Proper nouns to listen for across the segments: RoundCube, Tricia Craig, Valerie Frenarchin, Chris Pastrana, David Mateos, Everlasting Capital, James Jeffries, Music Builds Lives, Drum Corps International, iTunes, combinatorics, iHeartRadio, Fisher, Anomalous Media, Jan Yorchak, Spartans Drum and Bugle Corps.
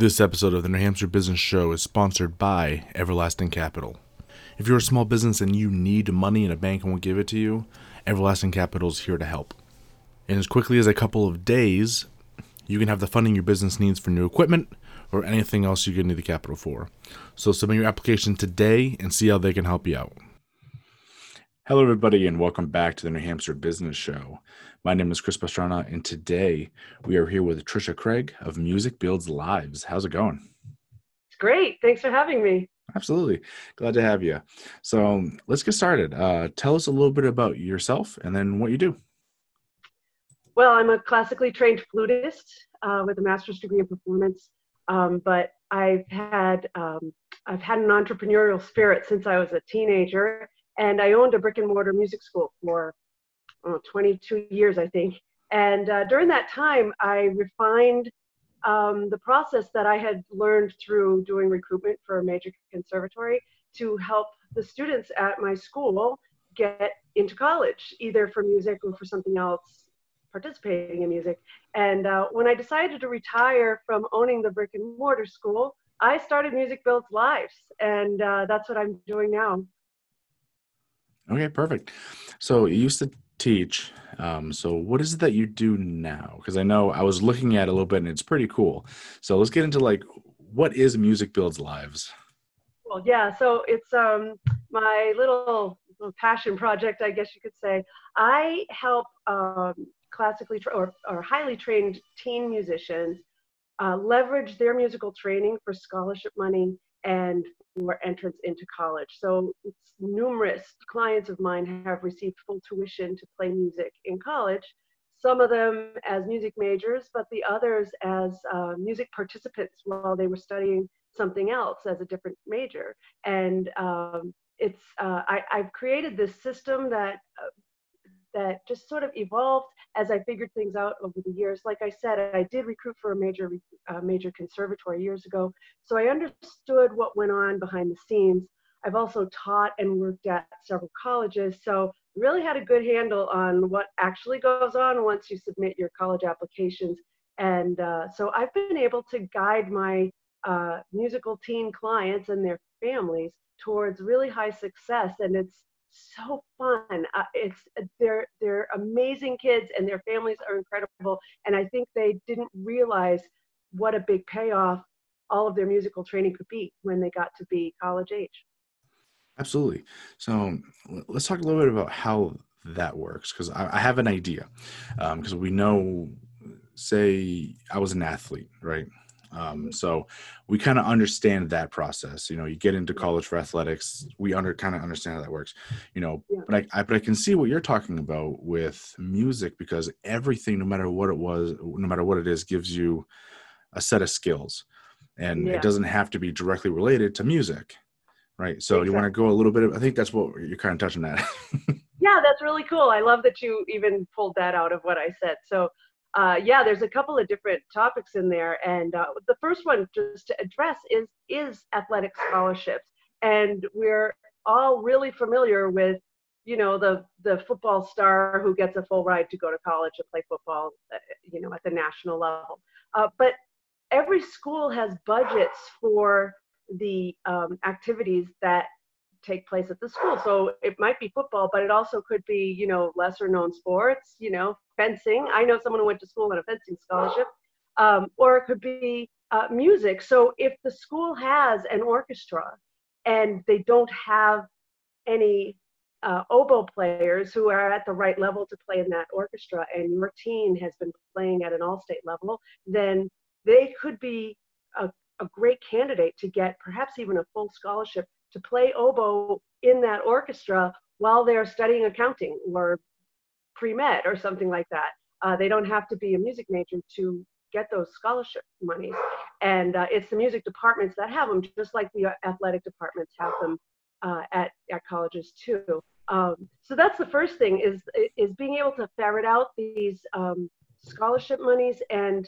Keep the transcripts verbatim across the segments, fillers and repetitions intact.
This episode of the New Hampshire Business Show is sponsored by Everlasting Capital. If you're a small business and you need money and a bank won't give it to you, Everlasting Capital is here to help. In as quickly as a couple of days, you can have the funding your business needs for new equipment or anything else you could need the capital for. So submit your application today and see how they can help you out. Hello, everybody, and welcome back to the New Hampshire Business Show. My name is Chris Pastrana, and today we are here with Tricia Craig of Music Builds Lives. How's it going? It's great. Thanks for having me. Absolutely. Glad to have you. So let's get started. Uh, tell us a little bit about yourself and then what you do. Well, I'm a classically trained flutist uh, with a master's degree in performance, um, but I've had um, I've had an entrepreneurial spirit since I was a teenager. And I owned a brick and mortar music school for oh, twenty-two years, I think. And uh, during that time, I refined um, the process that I had learned through doing recruitment for a major conservatory to help the students at my school get into college, either for music or for something else, participating in music. And uh, when I decided to retire from owning the brick and mortar school, I started Music Builds Lives. And uh, that's what I'm doing now. Okay, perfect. So you used to teach. Um, so what is it that you do now? Because I know I was looking at it a little bit and it's pretty cool. So let's get into like, what is Music Builds Lives? Well, yeah, so it's um, my little, little passion project, I guess you could say. I help um, classically tra- or, or highly trained teen musicians uh, leverage their musical training for scholarship money and for entrance into college. So it's numerous clients of mine have received full tuition to play music in college, some of them as music majors, but the others as uh, music participants while they were studying something else as a different major. And um, it's uh, I, I've created this system that uh, that just sort of evolved as I figured things out over the years. Like I said, I did recruit for a major uh, major conservatory years ago, so I understood what went on behind the scenes. I've also taught and worked at several colleges, so really had a good handle on what actually goes on once you submit your college applications. And uh, so I've been able to guide my uh, musical teen clients and their families towards really high success, and it's so fun. Uh, it's they're they're amazing kids, and their families are incredible. And I think they didn't realize what a big payoff all of their musical training could be when they got to be college age. Absolutely. So let's talk a little bit about how that works, because I, I have an idea. Because um, we know, say, I was an athlete, right? Um, so we kind of understand that process. You know, you get into college for athletics, we under kind of understand how that works, you know, yeah. but I, I, but I can see what you're talking about with music, because everything, no matter what it was, no matter what it is, gives you a set of skills, and yeah. it doesn't have to be directly related to music. Right. So exactly. You want to go a little bit of, I think that's what you're kind of touching at. Yeah, that's really cool. I love that you even pulled that out of what I said. So Uh, yeah, there's a couple of different topics in there, and uh, the first one just to address is is athletic scholarships, and we're all really familiar with, you know, the the football star who gets a full ride to go to college and play football, you know, at the national level. Uh, but every school has budgets for the um, activities that take place at the school. So it might be football, but it also could be, you know, lesser known sports, you know, fencing. I know someone who went to school on a fencing scholarship, um, or it could be uh, music. So if the school has an orchestra and they don't have any uh, oboe players who are at the right level to play in that orchestra, and your teen has been playing at an all-state level, then they could be a, a great candidate to get perhaps even a full scholarship to play oboe in that orchestra while they're studying accounting or pre-med or something like that. Uh, they don't have to be a music major to get those scholarship monies. And uh, it's the music departments that have them, just like the athletic departments have them uh, at, at colleges too. Um, so that's the first thing, is, is being able to ferret out these um, scholarship monies and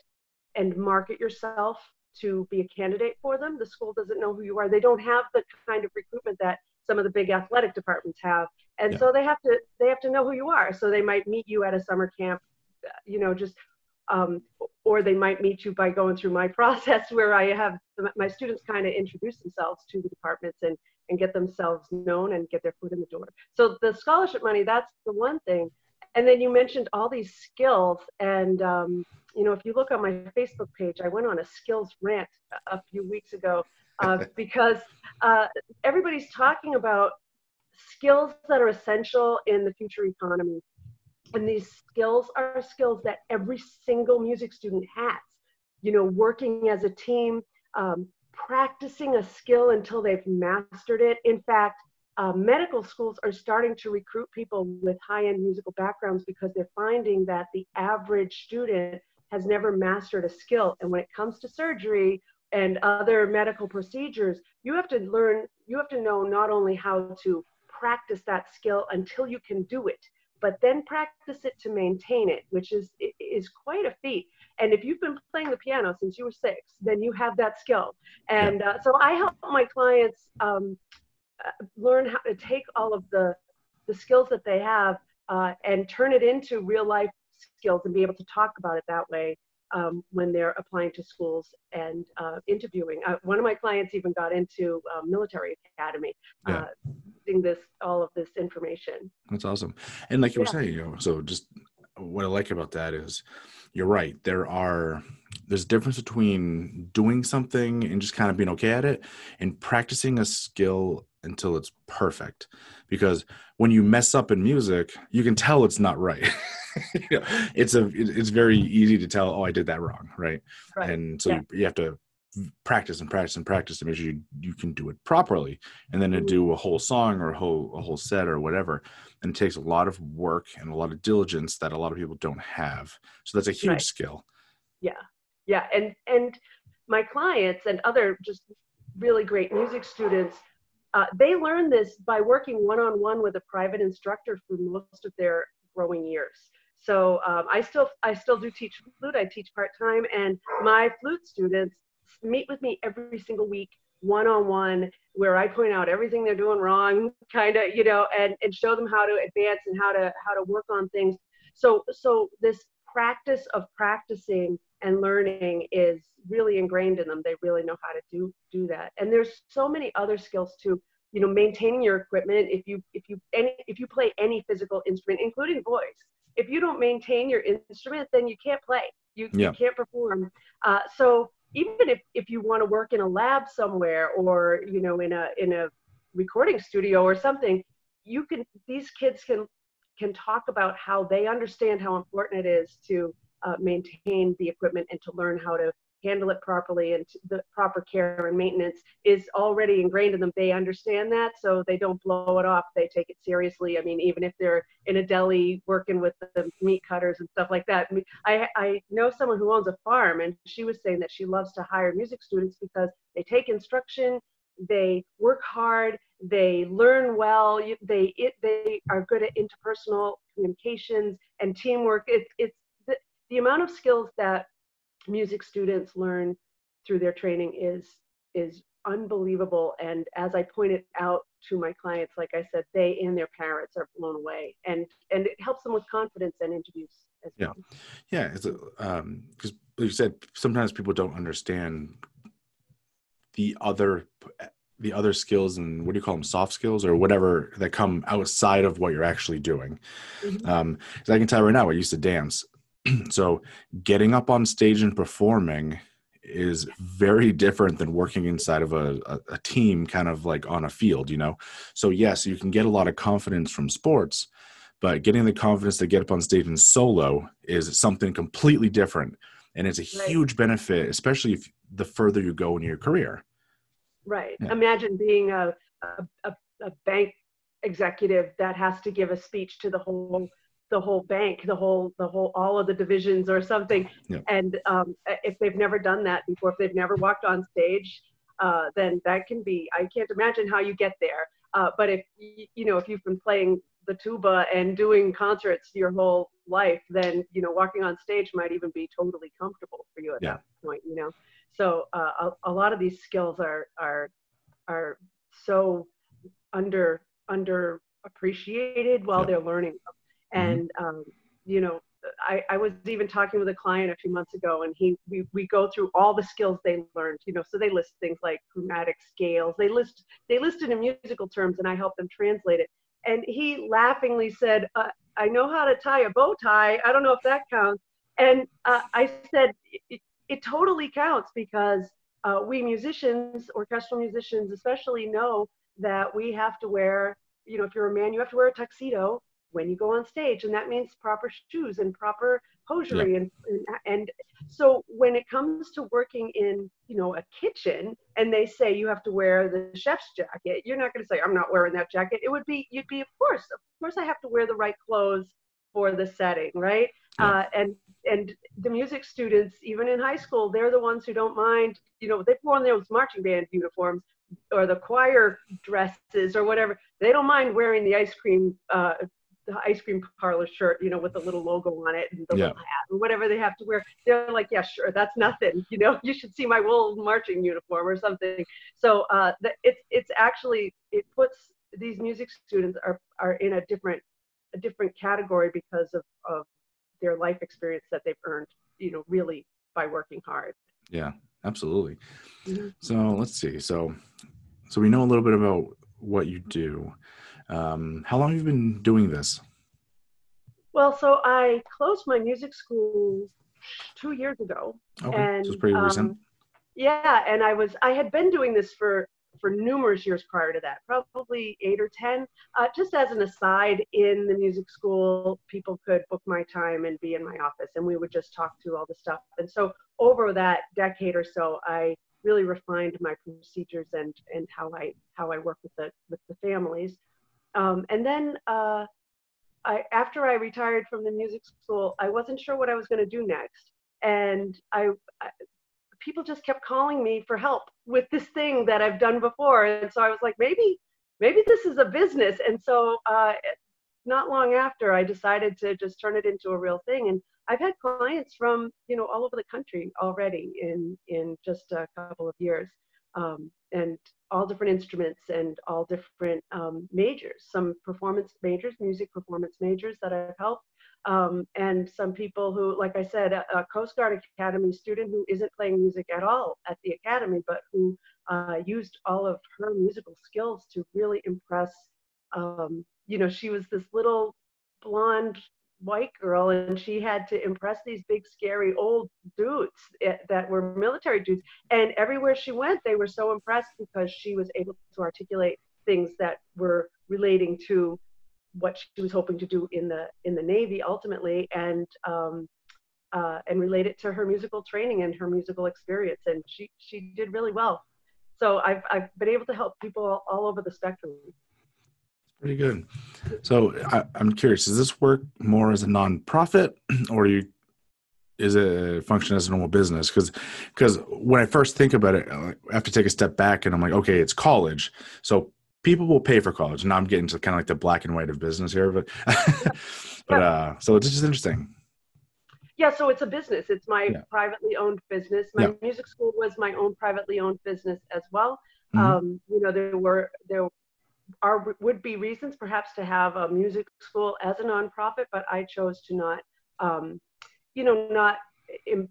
and market yourself to be a candidate for them. The school doesn't know who you are. They don't have the kind of recruitment that some of the big athletic departments have. And yeah. so they have to, they have to know who you are. So they might meet you at a summer camp, you know, just um, or they might meet you by going through my process where I have my students kind of introduce themselves to the departments and, and get themselves known and get their foot in the door. So the scholarship money, that's the one thing. And then you mentioned all these skills, and um, you know, if you look on my Facebook page, I went on a skills rant a few weeks ago uh, because uh, everybody's talking about skills that are essential in the future economy. And these skills are skills that every single music student has, you know, working as a team, um, practicing a skill until they've mastered it. In fact, Uh, medical schools are starting to recruit people with high-end musical backgrounds because they're finding that the average student has never mastered a skill. And when it comes to surgery and other medical procedures, you have to learn, you have to know not only how to practice that skill until you can do it, but then practice it to maintain it, which is, is quite a feat. And if you've been playing the piano since you were six, then you have that skill. And uh, so I help my clients um, Uh, learn how to take all of the, the skills that they have uh, and turn it into real life skills and be able to talk about it that way um, when they're applying to schools and uh, interviewing. Uh, one of my clients even got into uh, military academy, uh, yeah. using this, all of this information. That's awesome. And like you yeah. were saying, you know, so just what I like about that is you're right. There are, there's a difference between doing something and just kind of being okay at it and practicing a skill until it's perfect, because when you mess up in music, you can tell it's not right. you know, it's a it's very easy to tell, oh, I did that wrong, right? Right. And so yeah. you, you have to practice and practice and practice to make sure you, you can do it properly, and then to do a whole song or a whole a whole set or whatever. And it takes a lot of work and a lot of diligence that a lot of people don't have. So that's a huge right. skill. Yeah, yeah, and and my clients and other just really great music students. Uh, they learn this by working one-on-one with a private instructor for most of their growing years. So um, I still I still do teach flute. I teach part-time, and my flute students meet with me every single week, one-on-one, where I point out everything they're doing wrong, kind of, you know, and, and show them how to advance and how to how to work on things. So so this practice of practicing and learning is really ingrained in them. They really know how to do do that. And there's so many other skills too. You know, maintaining your equipment. If you if you any if you play any physical instrument, including voice, if you don't maintain your instrument, then you can't play. You, yeah. you can't perform. Uh, so even if if you want to work in a lab somewhere, or you know, in a in a recording studio or something, you can. These kids can can talk about how they understand how important it is to Uh, maintain the equipment and to learn how to handle it properly, and the proper care and maintenance is already ingrained in them. They understand that, so they don't blow it off. They take it seriously. I mean, even if they're in a deli working with the meat cutters and stuff like that. I, I know someone who owns a farm, and she was saying that she loves to hire music students because they take instruction, they work hard, they learn well, they, it, they are good at interpersonal communications and teamwork. It, it's The amount of skills that music students learn through their training is is unbelievable. And as I pointed out to my clients, like I said, they and their parents are blown away, and and it helps them with confidence and interviews as well. Yeah, yeah, it's a, um, because like you said, sometimes people don't understand the other the other skills, and what do you call them, soft skills or whatever, that come outside of what you're actually doing. Mm-hmm. Um, because I can tell right now, I used to dance. So getting up on stage and performing is very different than working inside of a, a, a team, kind of like on a field, you know? So yes, you can get a lot of confidence from sports, but getting the confidence to get up on stage and solo is something completely different. And it's a right. huge benefit, especially if the further you go in your career. Right. Yeah. Imagine being a, a, a bank executive that has to give a speech to the whole the whole bank, the whole, the whole, all of the divisions or something. Yeah. And um, if they've never done that before, if they've never walked on stage, uh, then that can be, I can't imagine how you get there. Uh, but if, you know, if you've been playing the tuba and doing concerts your whole life, then, you know, walking on stage might even be totally comfortable for you at yeah. that point, you know? So uh, a, a lot of these skills are, are, are so under, under appreciated while yeah. they're learning them. And, um, you know, I, I was even talking with a client a few months ago, and he we, we go through all the skills they learned, you know, so they list things like chromatic scales, they list they listed in musical terms, and I helped them translate it. And he laughingly said, uh, I know how to tie a bow tie, I don't know if that counts. And uh, I said, it, it totally counts, because uh, we musicians, orchestral musicians especially, know that we have to wear, you know, if you're a man, you have to wear a tuxedo when you go on stage, and that means proper shoes and proper hosiery. Yeah. and, and and so when it comes to working in, you know, a kitchen, and they say you have to wear the chef's jacket, you're not going to say, I'm not wearing that jacket. It would be, you'd be, of course, of course I have to wear the right clothes for the setting, right? Yeah. Uh, and and the music students, even in high school, they're the ones who don't mind, you know, they've worn those marching band uniforms or the choir dresses or whatever. They don't mind wearing the ice cream uh, the ice cream parlor shirt, you know, with the little logo on it and the yeah. little hat and whatever they have to wear. They're like, yeah, sure, that's nothing. You know, you should see my wool marching uniform or something. So uh, the, it's it's actually, it puts these music students are are in a different a different category because of, of their life experience that they've earned, you know, really by working hard. Yeah, absolutely. Mm-hmm. So let's see. So, so we know a little bit about what you do. Um, how long have you been doing this? Well, so I closed my music school two years ago. Okay, and, so it's pretty um, recent. Yeah, and I was I had been doing this for, for numerous years prior to that, probably eight or ten. Uh, just as an aside, in the music school, people could book my time and be in my office, and we would just talk through all the stuff. And so over that decade or so, I really refined my procedures and and how I how I work with the with the families. Um, and then uh, I, after I retired from the music school, I wasn't sure what I was going to do next. And I, I, people just kept calling me for help with this thing that I've done before. And so I was like, maybe, maybe this is a business. And so uh, not long after, I decided to just turn it into a real thing. And I've had clients from, you know, all over the country already in, in just a couple of years. Um, and all different instruments and all different um, majors, some performance majors, music performance majors that I've helped, um, and some people who, like I said, a, a Coast Guard Academy student who isn't playing music at all at the academy, but who uh, used all of her musical skills to really impress, um, you know, she was this little blonde white girl, and she had to impress these big scary old dudes that were military dudes, and everywhere she went they were so impressed because she was able to articulate things that were relating to what she was hoping to do in the in the Navy ultimately, and um uh and relate it to her musical training and her musical experience, and she she did really well. So I've I've been able to help people all over the spectrum. Pretty good. So I, I'm curious, does this work more as a nonprofit, or you, is it function as a normal business? Because because when I first think about it, I have to take a step back and I'm like, okay, it's college. So people will pay for college. Now I'm getting to kind of like the black and white of business here. But, but uh, so this is interesting. Yeah, so it's a business. It's my yeah. privately owned business. My yeah. music school was my own privately owned business as well. Mm-hmm. Um, you know, there were there were Our would-be reasons perhaps to have a music school as a nonprofit, but I chose to not, um, you know, not, im-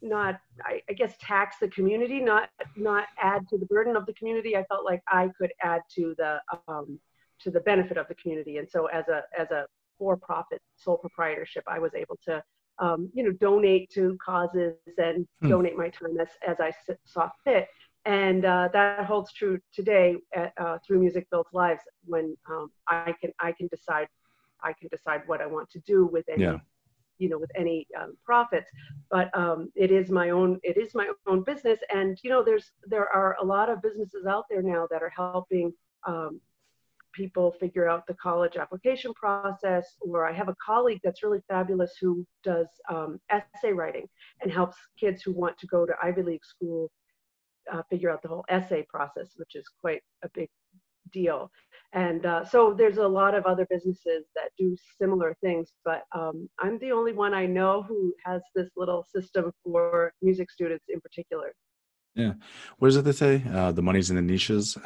not I, I guess, tax the community, not not add to the burden of the community. I felt like I could add to the um, to the benefit of the community, and so as a as a for-profit sole proprietorship, I was able to, um, you know, donate to causes and hmm. donate my time as as I saw fit. And uh, that holds true today at, uh, through Music Builds Lives, when um, I can I can decide I can decide what I want to do with any yeah. you know with any um, profits. But um, it is my own it is my own business, and you know there's there are a lot of businesses out there now that are helping um, people figure out the college application process. Or I have a colleague that's really fabulous who does um, essay writing and helps kids who want to go to Ivy League school. Uh, figure out the whole essay process, which is quite a big deal. And uh, so there's a lot of other businesses that do similar things, but um, I'm the only one I know who has this little system for music students in particular. Yeah. What is it they say? Uh, the money's in the niches?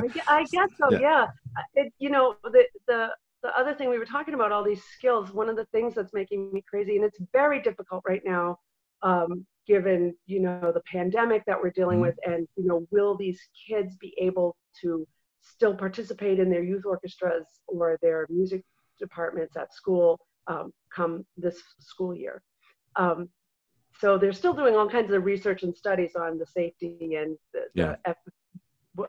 I, I guess so, yeah. yeah. It, you know, the, the, the other thing we were talking about, all these skills, one of the things that's making me crazy, and it's very difficult right now, um, given, you know, the pandemic that we're dealing with, and, you know, will these kids be able to still participate in their youth orchestras or their music departments at school um, come this school year? Um, so they're still doing all kinds of research and studies on the safety and the, yeah. the F,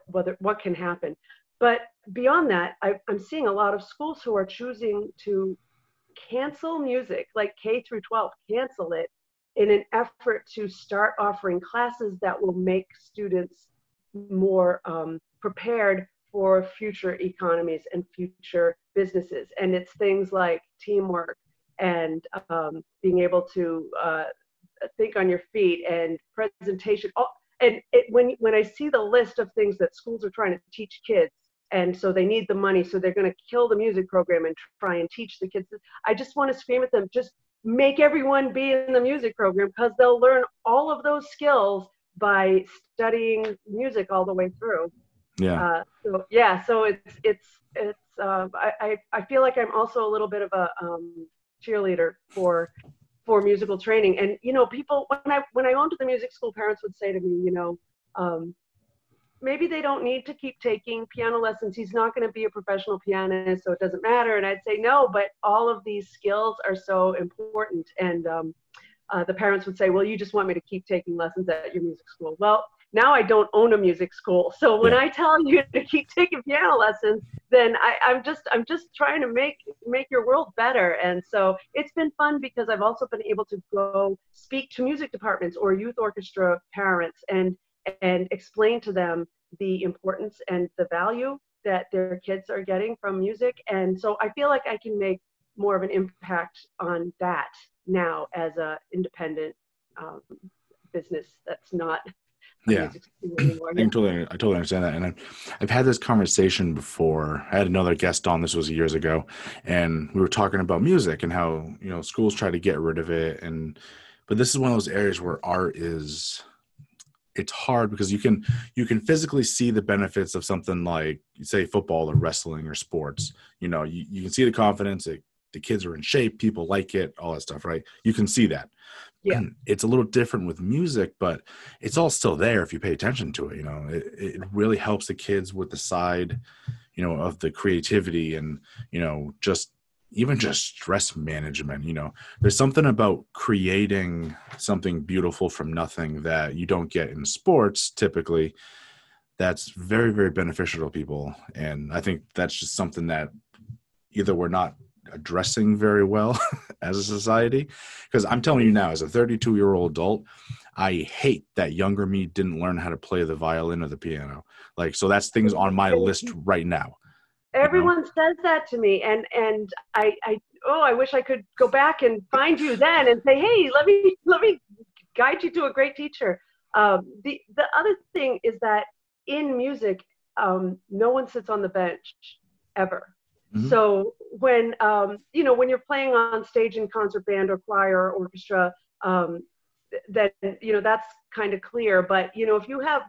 whether what can happen. But beyond that, I, I'm seeing a lot of schools who are choosing to cancel music, like K through twelve, cancel it in an effort to start offering classes that will make students more um, prepared for future economies and future businesses. And it's things like teamwork and um, being able to uh, think on your feet and presentation. Oh, and it, when, when I see the list of things that schools are trying to teach kids, and so they need the money, so they're going to kill the music program and try and teach the kids. I just want to scream at them, just make everyone be in the music program, because they'll learn all of those skills by studying music all the way through. Yeah. Uh, so, yeah. So it's, it's, it's, uh, I, I feel like I'm also a little bit of a um, cheerleader for, for musical training. And, you know, people, when I, when I went to the music school, parents would say to me, you know, um, maybe they don't need to keep taking piano lessons. He's not going to be a professional pianist, so it doesn't matter. And I'd say, no, but all of these skills are so important. And um, uh, the parents would say, well, you just want me to keep taking lessons at your music school. Well, now I don't own a music school. So when yeah. I tell you to keep taking piano lessons, then I, I'm just I'm just trying to make make your world better. And so it's been fun, because I've also been able to go speak to music departments or youth orchestra parents and and explain to them the importance and the value that their kids are getting from music. And so I feel like I can make more of an impact on that now as an independent um, business that's not a yeah. music school anymore. I, totally, I totally understand that. And I've, I've had this conversation before. I had another guest on, this was years ago, and we were talking about music and how, you know, schools try to get rid of it. And but this is one of those areas where art is... it's hard, because you can you can physically see the benefits of something like, say, football or wrestling or sports. You know, you, you can see the confidence, it, the kids are in shape, people like it, all that stuff, right? You can see that. Yeah. And it's a little different with music, but it's all still there if you pay attention to it. You know, it, it really helps the kids with the side, you know, of the creativity and, you know, just even just stress management. You know, there's something about creating something beautiful from nothing that you don't get in sports typically. That's very, very beneficial to people. And I think that's just something that either we're not addressing very well as a society, because I'm telling you now, as a thirty-two year old adult, I hate that younger me didn't learn how to play the violin or the piano. Like, so that's things on my list right now. Everyone says that to me, and and I, I oh I wish I could go back and find you then and say, hey, let me let me guide you to a great teacher. Um, the the other thing is that in music, um, no one sits on the bench ever. Mm-hmm. So when um, you know when you're playing on stage in concert band or choir or orchestra, um, that you know that's kind of clear. But you know if you have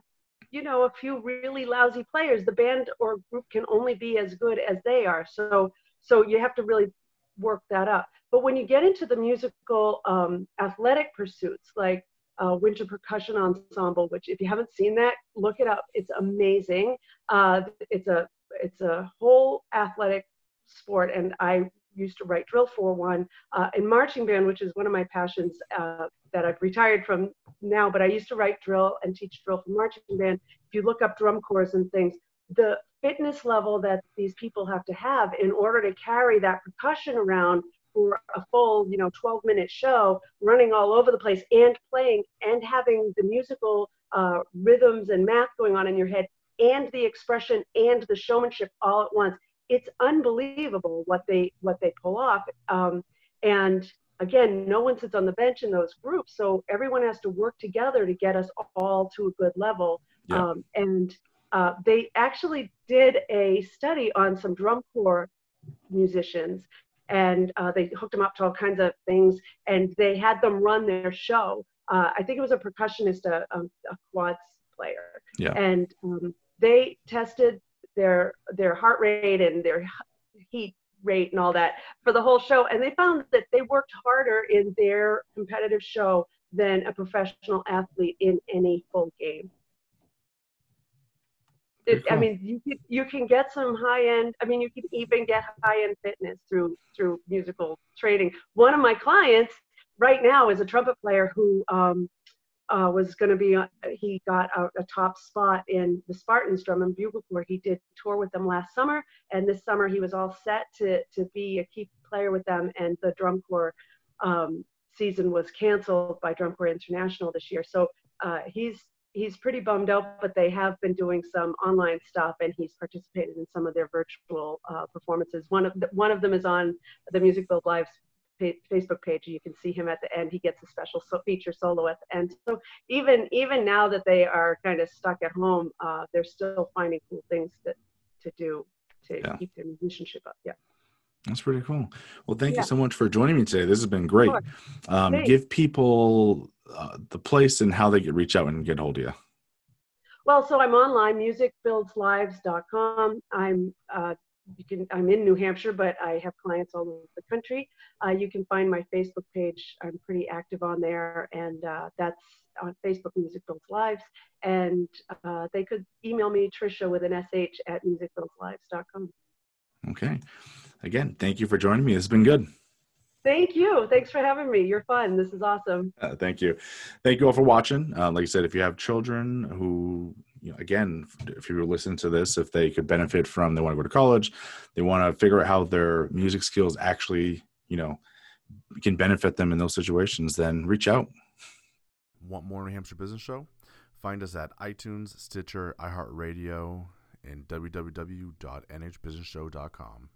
you know, a few really lousy players, the band or group can only be as good as they are. So, so you have to really work that up. But when you get into the musical um, athletic pursuits, like uh, Winter Percussion Ensemble, which if you haven't seen that, look it up. It's amazing. Uh, it's a it's a whole athletic sport, and I used to write drill for one. Uh, in marching band, which is one of my passions uh, that I've retired from now, but I used to write drill and teach drill for marching band. If you look up drum corps and things, the fitness level that these people have to have in order to carry that percussion around for a full, you know, twelve minute show, running all over the place and playing and having the musical uh, rhythms and math going on in your head and the expression and the showmanship all at once. It's unbelievable what they what they pull off. Um, and again, no one sits on the bench in those groups. So everyone has to work together to get us all to a good level. Yeah. Um, and uh, they actually did a study on some drum corps musicians, and uh, they hooked them up to all kinds of things, and they had them run their show. Uh, I think it was a percussionist, a, a, a quads player. Yeah. And um, they tested their their heart rate and their heat rate and all that for the whole show. And they found that they worked harder in their competitive show than a professional athlete in any full game. It, I mean, you can, you can get some high-end, I mean, you can even get high-end fitness through through musical training. One of my clients right now is a trumpet player who um, uh, was going to be, uh, he got a, a top spot in the Spartans Drum and Bugle Corps. He did tour with them last summer, and this summer he was all set to, to be a key player with them, and the Drum Corps um, season was canceled by Drum Corps International this year. So uh, he's He's pretty bummed out, but they have been doing some online stuff, and he's participated in some of their virtual uh, performances. One of the, one of them is on the Music Builds Lives page, Facebook page. You can see him at the end. He gets a special so feature solo at the end. So even even now that they are kind of stuck at home, uh, they're still finding cool things that to do to yeah. keep their musicianship up. Yeah. That's pretty cool. Well, thank yeah. you so much for joining me today. This has been great. Sure. Um, give people uh, the place and how they can reach out and get hold of you. Well, so I'm online, music builds lives dot com. I'm, uh, you can, I'm in New Hampshire, but I have clients all over the country. Uh, you can find my Facebook page. I'm pretty active on there, and uh, that's on Facebook, Music Builds Lives. And uh, they could email me, Tricia with an S H at music builds lives dot com. Okay. Again, thank you for joining me. It's been good. Thank you. Thanks for having me. You're fun. This is awesome. Uh, thank you. Thank you all for watching. Uh, like I said, if you have children who, you know, again, if you were listening to this, if they could benefit from, they want to go to college, they want to figure out how their music skills actually, you know, can benefit them in those situations, then reach out. Want more New Hampshire Business Show? Find us at iTunes, Stitcher, iHeartRadio, and w w w dot n h business show dot com.